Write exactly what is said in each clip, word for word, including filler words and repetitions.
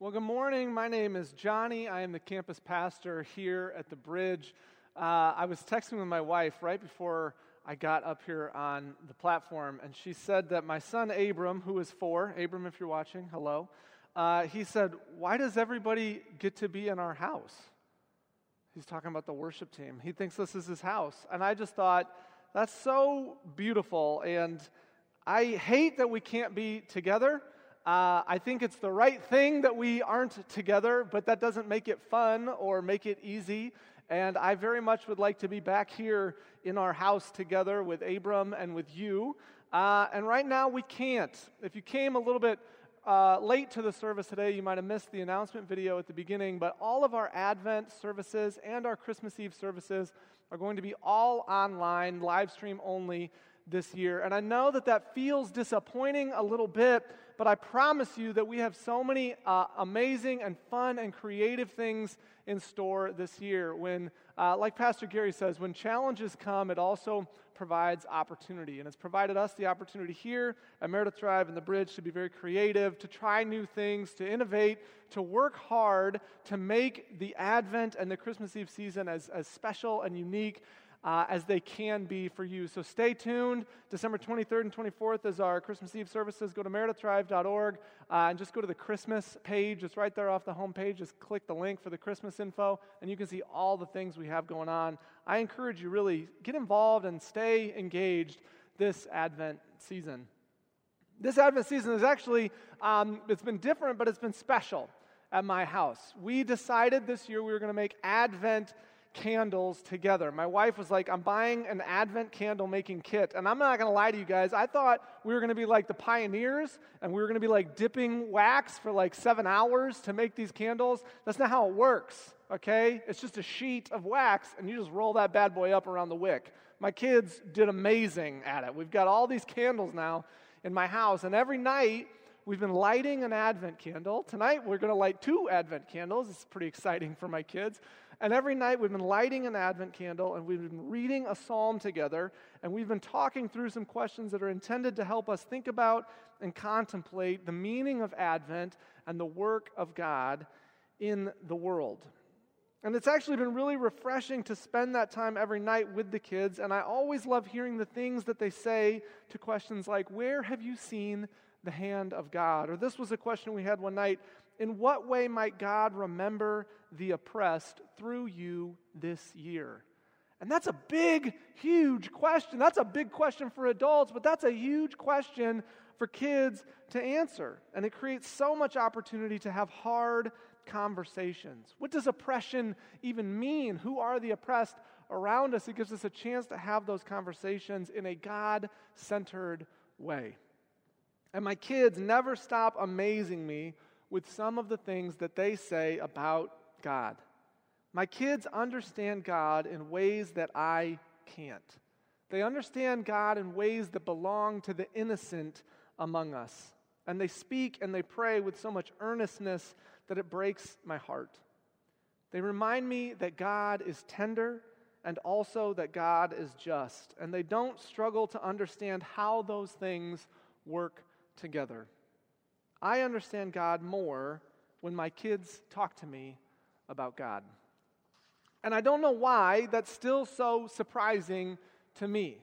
Well, good morning. My name is Johnny. I am the campus pastor here at The Bridge. Uh, I was texting with my wife right before I got up here on the platform, and she said that my son Abram, who is four, Abram, if you're watching, hello, uh, he said, "Why does everybody get to be in our house?" He's talking about the worship team. He thinks this is his house. And I just thought, that's so beautiful, and I hate that we can't be together. Uh, I think it's the right thing that we aren't together, but that doesn't make it fun or make it easy. And I very much would like to be back here in our house together with Abram and with you. Uh, and right now we can't. If you came a little bit uh, late to the service today, you might have missed the announcement video at the beginning, but all of our Advent services and our Christmas Eve services are going to be all online, live stream only this year. And I know that that feels disappointing a little bit, but I promise you that we have so many uh, amazing and fun and creative things in store this year. When, uh, like Pastor Gary says, when challenges come, it also provides opportunity. And it's provided us the opportunity here at Meredith Drive and The Bridge to be very creative, to try new things, to innovate, to work hard, to make the Advent and the Christmas Eve season as, as special and unique Uh, as they can be for you. So stay tuned. December twenty-third and twenty-fourth is our Christmas Eve services. Go to meredith thrive dot org uh, and just go to the Christmas page. It's right there off the homepage. Just click the link for the Christmas info, and you can see all the things we have going on. I encourage you, really, get involved and stay engaged this Advent season. This Advent season is actually, um, it's been different, but it's been special at my house. We decided this year we were going to make Advent candles together. My wife was like, "I'm buying an Advent candle making kit." And I'm not going to lie to you guys, I thought we were going to be like the pioneers and we were going to be like dipping wax for like seven hours to make these candles. That's not how it works, okay? It's just a sheet of wax and you just roll that bad boy up around the wick. My kids did amazing at it. We've got all these candles now in my house, and every night we've been lighting an Advent candle. Tonight we're going to light two Advent candles. It's pretty exciting for my kids. And every night we've been lighting an Advent candle, and we've been reading a psalm together, and we've been talking through some questions that are intended to help us think about and contemplate the meaning of Advent and the work of God in the world. And it's actually been really refreshing to spend that time every night with the kids, and I always love hearing the things that they say to questions like, "Where have you seen the hand of God?" Or this was a question we had one night: "In what way might God remember the oppressed through you this year?" And that's a big, huge question. That's a big question for adults, but that's a huge question for kids to answer. And it creates so much opportunity to have hard conversations. What does oppression even mean? Who are the oppressed around us? It gives us a chance to have those conversations in a God-centered way. And my kids never stop amazing me with some of the things that they say about God. My kids understand God in ways that I can't. They understand God in ways that belong to the innocent among us. And they speak and they pray with so much earnestness that it breaks my heart. They remind me that God is tender and also that God is just. And they don't struggle to understand how those things work together. I understand God more when my kids talk to me about God. And I don't know why that's still so surprising to me.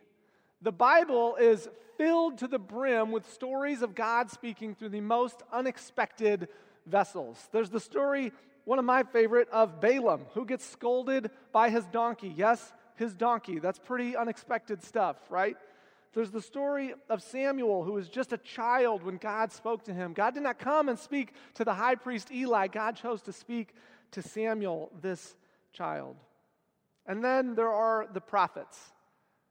The Bible is filled to the brim with stories of God speaking through the most unexpected vessels. There's the story, one of my favorite, of Balaam, who gets scolded by his donkey. Yes, his donkey. That's pretty unexpected stuff, right? There's the story of Samuel, who was just a child when God spoke to him. God did not come and speak to the high priest Eli. God chose to speak to Samuel, this child. And then there are the prophets.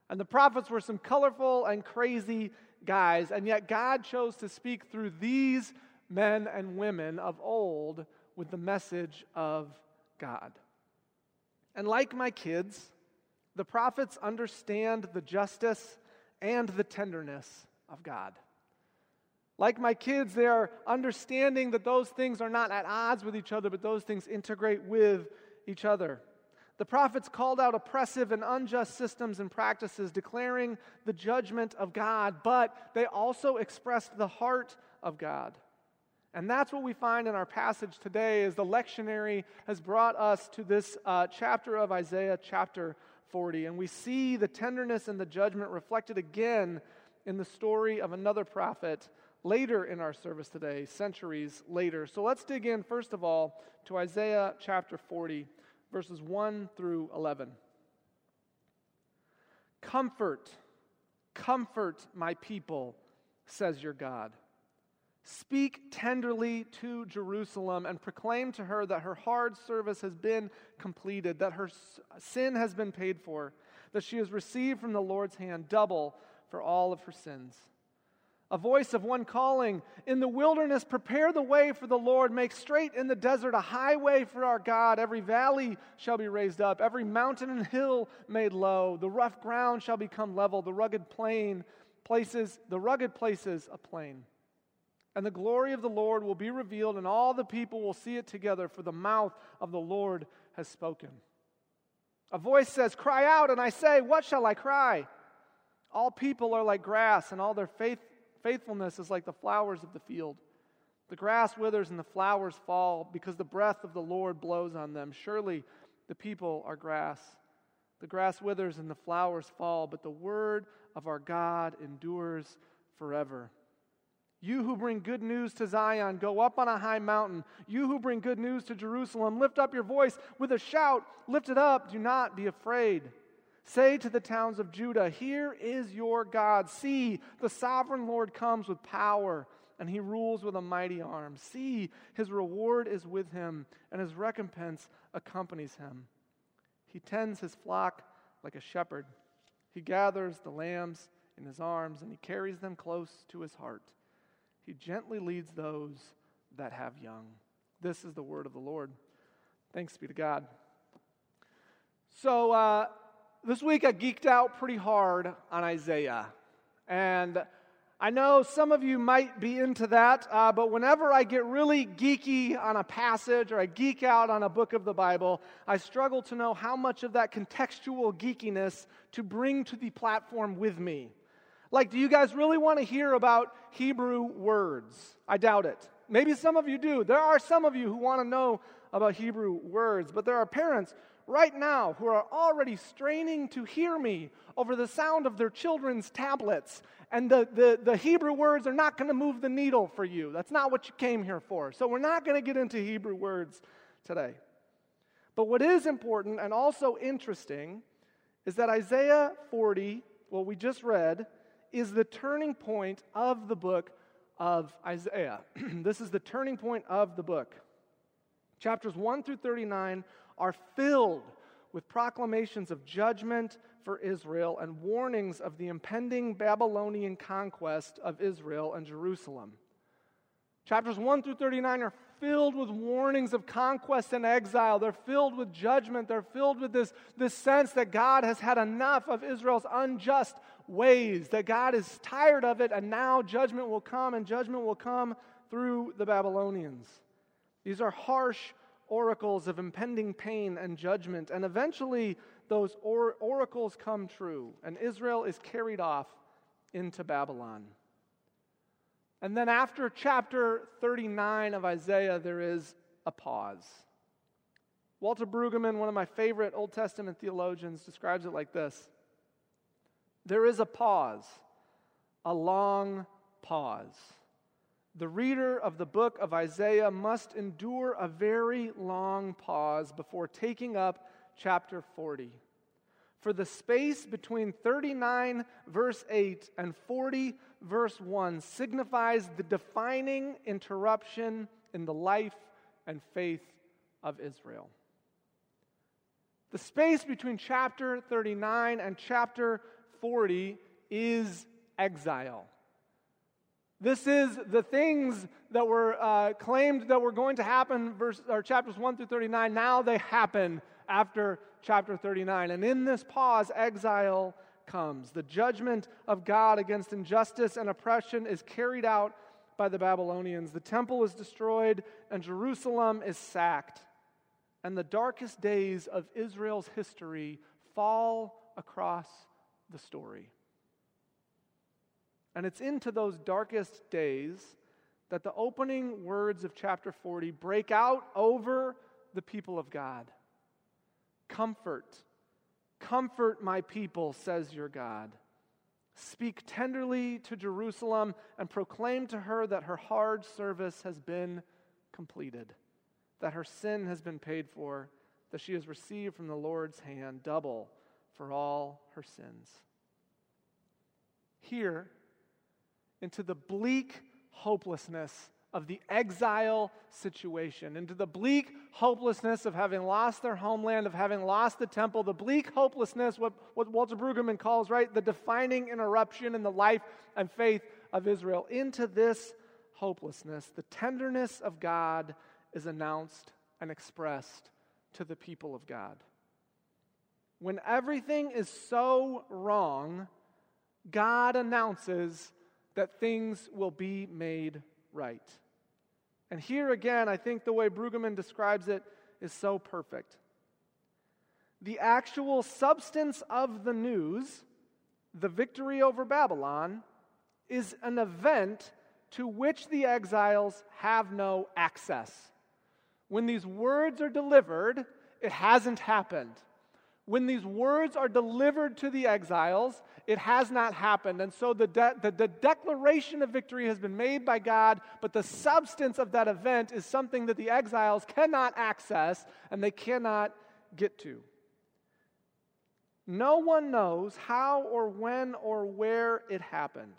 And the prophets were some colorful and crazy guys, and yet God chose to speak through these men and women of old with the message of God. And like my kids, the prophets understand the justice and the tenderness of God. Like my kids, they are understanding that those things are not at odds with each other, but those things integrate with each other. The prophets called out oppressive and unjust systems and practices, declaring the judgment of God, but they also expressed the heart of God. And that's what we find in our passage today, is the lectionary has brought us to this uh, chapter of Isaiah, chapter forty. And we see the tenderness and the judgment reflected again in the story of another prophet later in our service today, centuries later. So let's dig in, first of all, to Isaiah chapter forty, verses one through eleven. Comfort, comfort my people, says your God. Speak tenderly to Jerusalem and proclaim to her that her hard service has been completed, that her sin has been paid for, that she has received from the Lord's hand double for all of her sins. A voice of one calling, in the wilderness, prepare the way for the Lord, make straight in the desert a highway for our God. Every valley shall be raised up, every mountain and hill made low. The rough ground shall become level, the rugged plain places, the rugged places a plain. And the glory of the Lord will be revealed, and all the people will see it together, for the mouth of the Lord has spoken. A voice says, cry out, and I say, what shall I cry? All people are like grass, and all their faith, faithfulness is like the flowers of the field. The grass withers and the flowers fall, because the breath of the Lord blows on them. Surely the people are grass. The grass withers and the flowers fall, but the word of our God endures forever. You who bring good news to Zion, go up on a high mountain. You who bring good news to Jerusalem, lift up your voice with a shout. Lift it up. Do not be afraid. Say to the towns of Judah, here is your God. See, the sovereign Lord comes with power, and he rules with a mighty arm. See, his reward is with him, and his recompense accompanies him. He tends his flock like a shepherd. He gathers the lambs in his arms, and he carries them close to his heart. He gently leads those that have young. This is the word of the Lord. Thanks be to God. So uh, this week I geeked out pretty hard on Isaiah. And I know some of you might be into that, uh, but whenever I get really geeky on a passage or I geek out on a book of the Bible, I struggle to know how much of that contextual geekiness to bring to the platform with me. Like, do you guys really want to hear about Hebrew words? I doubt it. Maybe some of you do. There are some of you who want to know about Hebrew words, but there are parents right now who are already straining to hear me over the sound of their children's tablets, and the, the, the Hebrew words are not going to move the needle for you. That's not what you came here for. So we're not going to get into Hebrew words today. But what is important and also interesting is that Isaiah forty, what we just read, is the turning point of the book of Isaiah. This is the turning point of the book. Chapters one through thirty-nine are filled with proclamations of judgment for Israel and warnings of the impending Babylonian conquest of Israel and Jerusalem. Chapters one through thirty-nine are filled with warnings of conquest and exile. They're filled with judgment. They're filled with this, this sense that God has had enough of Israel's unjust ways, that God is tired of it, and now judgment will come, and judgment will come through the Babylonians. These are harsh oracles of impending pain and judgment, and eventually those or- oracles come true, and Israel is carried off into Babylon. And then after chapter thirty-nine of Isaiah, there is a pause. Walter Brueggemann, one of my favorite Old Testament theologians, describes it like this. There is a pause, a long pause. The reader of the book of Isaiah must endure a very long pause before taking up chapter forty. For the space between thirty-nine, verse eight, and forty, verse one, signifies the defining interruption in the life and faith of Israel. The space between chapter thirty-nine and chapter forty is exile. This is the things that were uh, claimed that were going to happen, verse, or chapters one through thirty-nine, now they happen after chapter thirty-nine. And in this pause, exile comes. The judgment of God against injustice and oppression is carried out by the Babylonians. The temple is destroyed, and Jerusalem is sacked. And the darkest days of Israel's history fall across the story. And it's into those darkest days that the opening words of chapter forty break out over the people of God. Comfort, comfort my people, says your God. Speak tenderly to Jerusalem and proclaim to her that her hard service has been completed, that her sin has been paid for, that she has received from the Lord's hand double for all her sins. Here, into the bleak hopelessness of the exile situation, into the bleak hopelessness of having lost their homeland, of having lost the temple, the bleak hopelessness, what, what Walter Brueggemann calls, right, the defining interruption in the life and faith of Israel. Into this hopelessness, the tenderness of God is announced and expressed to the people of God. When everything is so wrong, God announces that things will be made right. And here again, I think the way Brueggemann describes it is so perfect. The actual substance of the news, the victory over Babylon, is an event to which the exiles have no access. When these words are delivered, it hasn't happened. When these words are delivered to the exiles, it has not happened. And so the, de- the, the declaration of victory has been made by God, but the substance of that event is something that the exiles cannot access and they cannot get to. No one knows how or when or where it happened.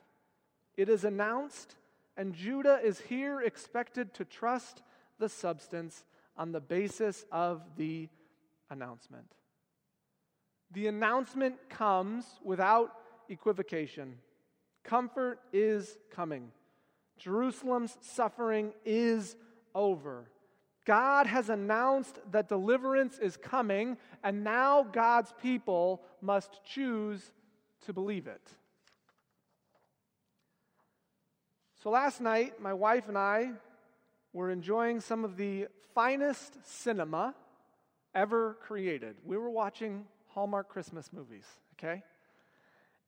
It is announced, and Judah is here expected to trust the substance on the basis of the announcement. The announcement comes without equivocation. Comfort is coming. Jerusalem's suffering is over. God has announced that deliverance is coming, and now God's people must choose to believe it. So last night, my wife and I were enjoying some of the finest cinema ever created. We were watching Hallmark Christmas movies, okay?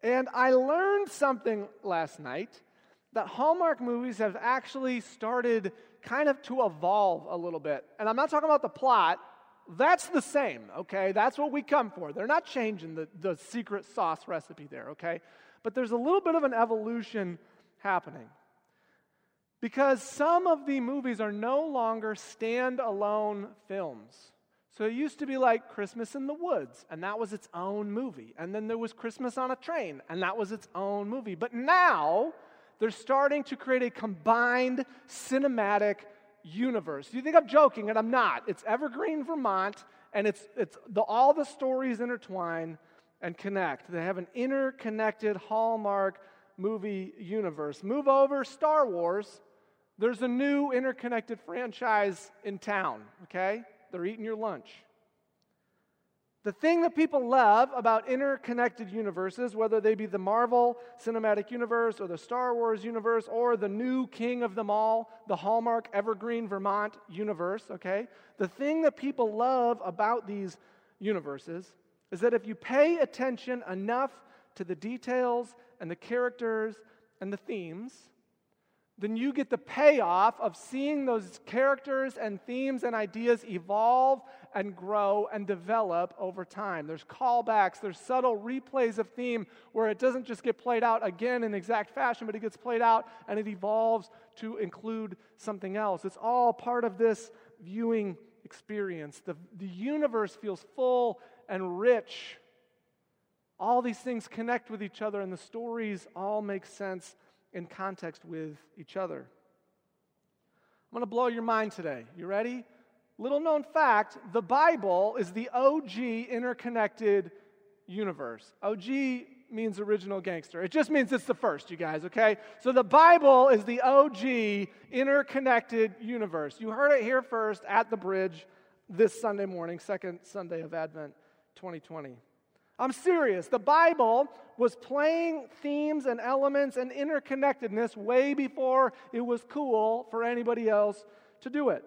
And I learned something last night, that Hallmark movies have actually started kind of to evolve a little bit. And I'm not talking about the plot. That's the same, okay? That's what we come for. They're not changing the, the secret sauce recipe there, okay? But there's a little bit of an evolution happening. Because some of the movies are no longer standalone films. So it used to be like Christmas in the Woods, and that was its own movie. And then there was Christmas on a Train, and that was its own movie. But now, they're starting to create a combined cinematic universe. You think I'm joking, and I'm not. It's Evergreen Vermont, and it's it's the, all the stories intertwine and connect. They have an interconnected Hallmark movie universe. Move over, Star Wars. There's a new interconnected franchise in town, okay? They're eating your lunch. The thing that people love about interconnected universes, whether they be the Marvel Cinematic Universe or the Star Wars universe or the new king of them all, the Hallmark Evergreen Vermont universe, okay? The thing that people love about these universes is that if you pay attention enough to the details and the characters and the themes, then you get the payoff of seeing those characters and themes and ideas evolve and grow and develop over time. There's callbacks, there's subtle replays of theme where it doesn't just get played out again in exact fashion, but it gets played out and it evolves to include something else. It's all part of this viewing experience. The, the universe feels full and rich. All these things connect with each other, and the stories all make sense in context with each other. I'm going to blow your mind today. You ready? Little known fact, the Bible is the O G interconnected universe. O G means original gangster. It just means it's the first, you guys, okay? So the Bible is the O G interconnected universe. You heard it here first at The Bridge this Sunday morning, second Sunday of Advent twenty twenty. I'm serious. The Bible was playing themes and elements and interconnectedness way before it was cool for anybody else to do it.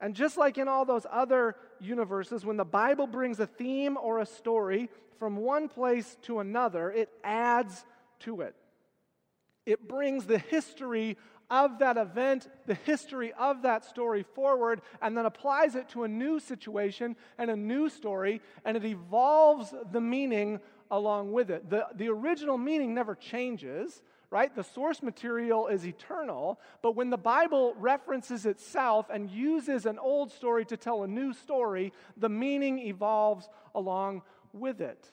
And just like in all those other universes, when the Bible brings a theme or a story from one place to another, it adds to it. It brings the history of that event, the history of that story forward, and then applies it to a new situation and a new story, and it evolves the meaning along with it. The, the original meaning never changes, right? The source material is eternal, but when the Bible references itself and uses an old story to tell a new story, the meaning evolves along with it.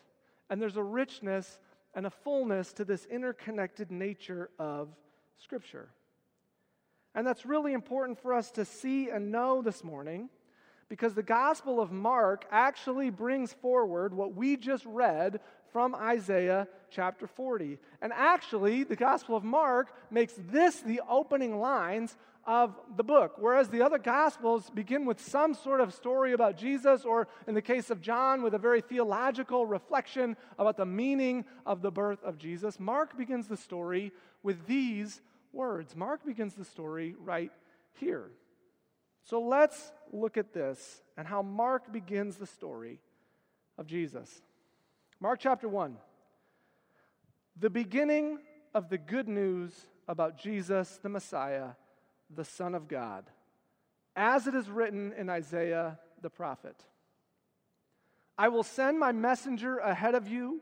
And there's a richness and a fullness to this interconnected nature of Scripture. And that's really important for us to see and know this morning, because the Gospel of Mark actually brings forward what we just read from Isaiah chapter forty. And actually, the Gospel of Mark makes this the opening lines of the book, whereas the other Gospels begin with some sort of story about Jesus, or in the case of John, with a very theological reflection about the meaning of the birth of Jesus. Mark begins the story with these words. Mark begins the story right here. So let's look at this and how Mark begins the story of Jesus. Mark chapter one, the beginning of the good news about Jesus, the Messiah, the Son of God, as it is written in Isaiah the prophet. I will send my messenger ahead of you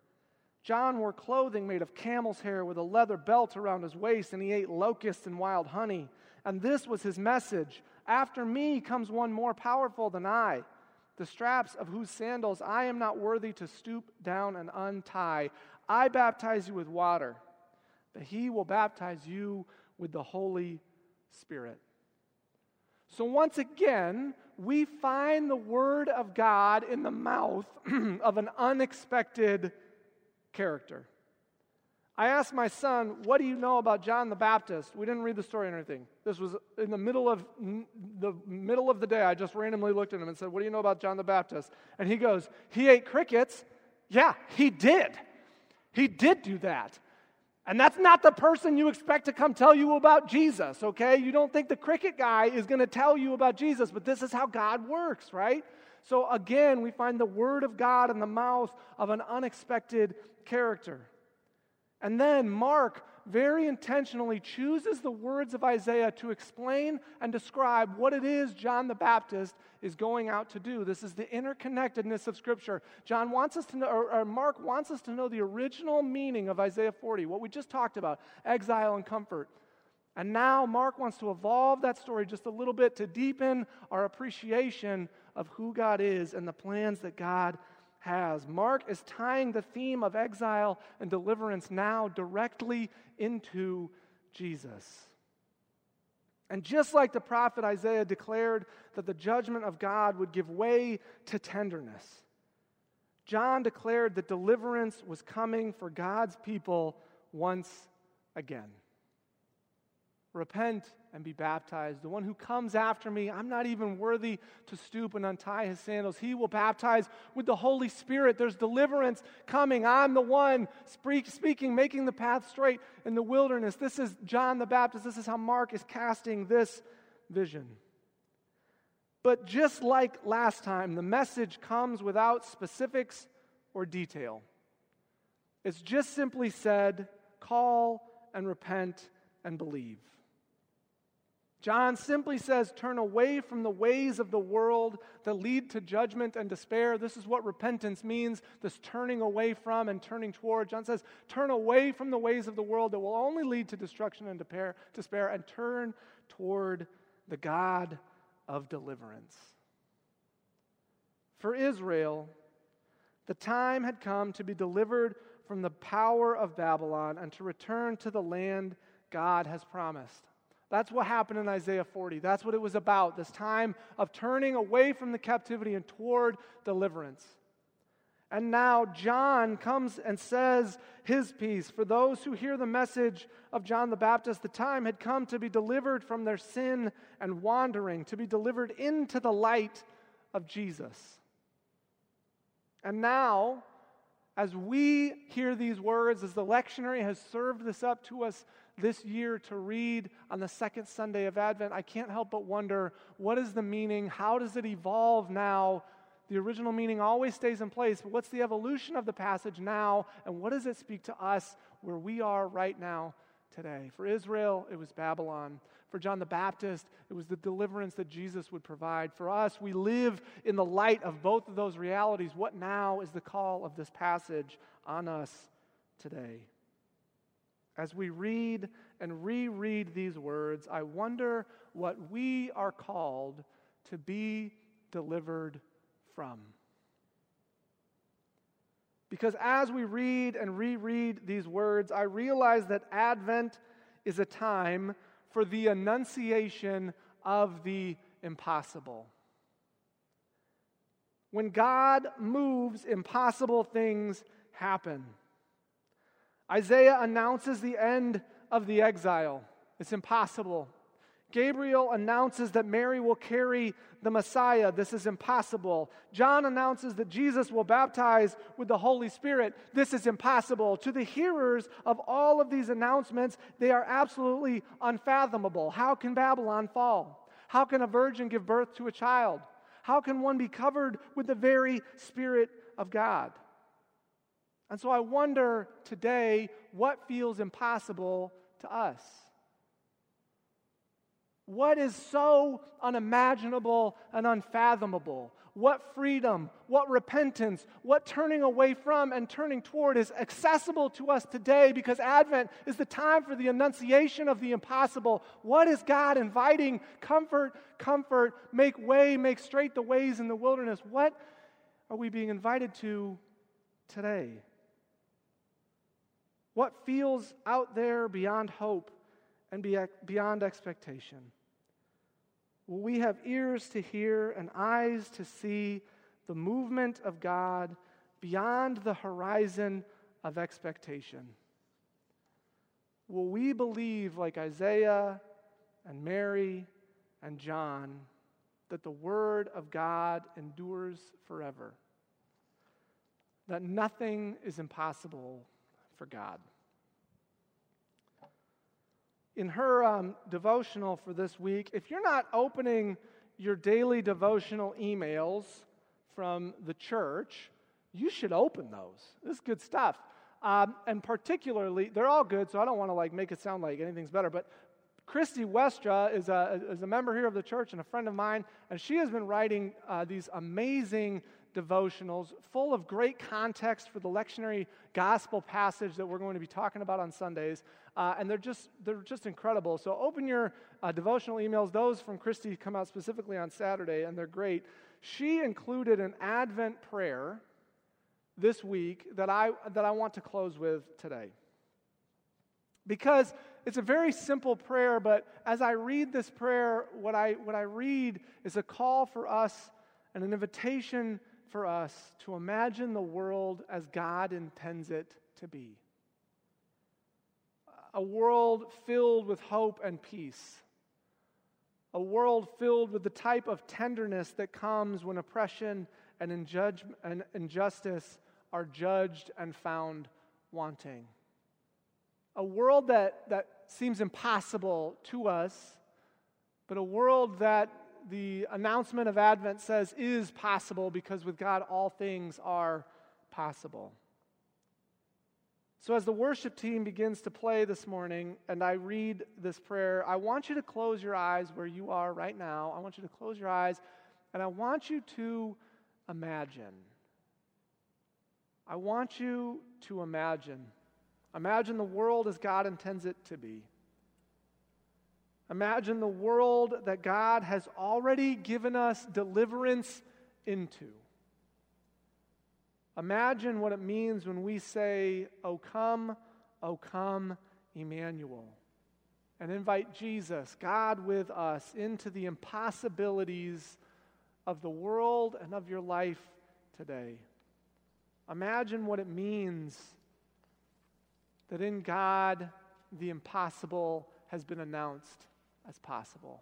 John wore clothing made of camel's hair with a leather belt around his waist, and he ate locusts and wild honey. And this was his message: after me comes one more powerful than I, the straps of whose sandals I am not worthy to stoop down and untie. I baptize you with water, but he will baptize you with the Holy Spirit. So once again, we find the Word of God in the mouth of an unexpected character. I asked my son, what do you know about John the Baptist? We didn't read the story or anything. This was in the middle of the middle of the day. I just randomly looked at him and said, what do you know about John the Baptist? And he goes, he ate crickets. Yeah, he did. He did do that. And that's not the person you expect to come tell you about Jesus, okay? You don't think the cricket guy is going to tell you about Jesus, but this is how God works, right? So again, we find the Word of God in the mouth of an unexpected character. And then Mark very intentionally chooses the words of Isaiah to explain and describe what it is John the Baptist is going out to do. This is the interconnectedness of Scripture. John wants us to know, or, or Mark wants us to know the original meaning of Isaiah forty, what we just talked about, exile and comfort. And now Mark wants to evolve that story just a little bit to deepen our appreciation of who God is and the plans that God has. Mark is tying the theme of exile and deliverance now directly into Jesus. And just like the prophet Isaiah declared that the judgment of God would give way to tenderness, John declared that deliverance was coming for God's people once again. Repent and be baptized. The one who comes after me, I'm not even worthy to stoop and untie his sandals. He will baptize with the Holy Spirit. There's deliverance coming. I'm the one speaking, making the path straight in the wilderness. This is John the Baptist. This is how Mark is casting this vision. But just like last time, the message comes without specifics or detail. It's just simply said, call and repent and believe. John simply says, turn away from the ways of the world that lead to judgment and despair. This is what repentance means, this turning away from and turning toward. John says, turn away from the ways of the world that will only lead to destruction and despair, and turn toward the God of deliverance. For Israel, the time had come to be delivered from the power of Babylon and to return to the land God has promised. That's what happened in Isaiah forty. That's what it was about, this time of turning away from the captivity and toward deliverance. And now John comes and says his piece. For those who hear the message of John the Baptist, the time had come to be delivered from their sin and wandering, to be delivered into the light of Jesus. And now, as we hear these words, as the lectionary has served this up to us this year to read on the second Sunday of Advent, I can't help but wonder, what is the meaning? How does it evolve now? The original meaning always stays in place, but what's the evolution of the passage now, and what does it speak to us where we are right now today? For Israel, it was Babylon. For John the Baptist, it was the deliverance that Jesus would provide. For us, we live in the light of both of those realities. What now is the call of this passage on us today? As we read and reread these words, I wonder what we are called to be delivered from. Because as we read and reread these words, I realize that Advent is a time for the annunciation of the impossible. When God moves, impossible things happen. Isaiah announces the end of the exile. It's impossible. Gabriel announces that Mary will carry the Messiah. This is impossible. John announces that Jesus will baptize with the Holy Spirit. This is impossible. To the hearers of all of these announcements, they are absolutely unfathomable. How can Babylon fall? How can a virgin give birth to a child? How can one be covered with the very Spirit of God? And so I wonder today what feels impossible to us. What is so unimaginable and unfathomable? What freedom, what repentance, what turning away from and turning toward is accessible to us today, because Advent is the time for the annunciation of the impossible. What is God inviting? Comfort, comfort, make way, make straight the ways in the wilderness. What are we being invited to today? What feels out there beyond hope and beyond expectation? We have ears to hear and eyes to see the movement of God beyond the horizon of expectation. Will we believe, like Isaiah and Mary and John, that the Word of God endures forever? That nothing is impossible for God. In her um, devotional for this week, if you're not opening your daily devotional emails from the church, you should open those. This is good stuff. Um, and particularly, they're all good, so I don't want to like make it sound like anything's better, but Christy Westra is a, is a member here of the church and a friend of mine, and she has been writing uh, these amazing devotionals full of great context for the lectionary gospel passage that we're going to be talking about on Sundays, uh, and they're just they're just incredible. So open your uh, devotional emails. Those from Christy come out specifically on Saturday, and they're great. She included an Advent prayer this week that I that I want to close with today, because it's a very simple prayer. But as I read this prayer, what I what I read is a call for us and an invitation for us to imagine the world as God intends it to be. A world filled with hope and peace. A world filled with the type of tenderness that comes when oppression and, injudge- and injustice are judged and found wanting. A world that, that seems impossible to us, but a world that the announcement of Advent says is possible, because with God all things are possible. So as the worship team begins to play this morning and I read this prayer, I want you to close your eyes where you are right now. I want you to close your eyes and I want you to imagine. I want you to imagine. Imagine the world as God intends it to be. Imagine the world that God has already given us deliverance into. Imagine what it means when we say, "O come, O come, Emmanuel," and invite Jesus, God with us, into the impossibilities of the world and of your life today. Imagine what it means that in God, the impossible has been announced as possible.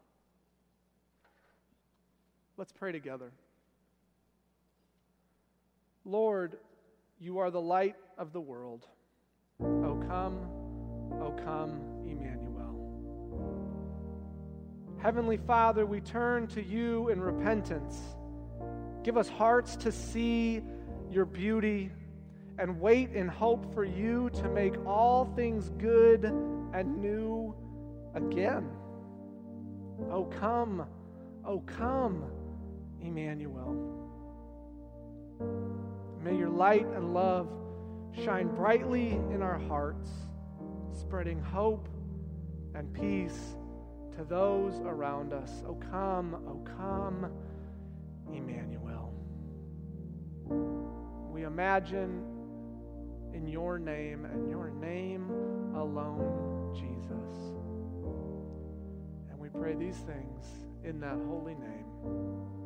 Let's pray together. Lord, you are the light of the world. O come, O come, Emmanuel. Heavenly Father, we turn to you in repentance. Give us hearts to see your beauty and wait in hope for you to make all things good and new again. O come, O come, Emmanuel. May your light and love shine brightly in our hearts, spreading hope and peace to those around us. O come, O come, Emmanuel. We imagine in your name and your name alone, Jesus. And we pray these things in that holy name.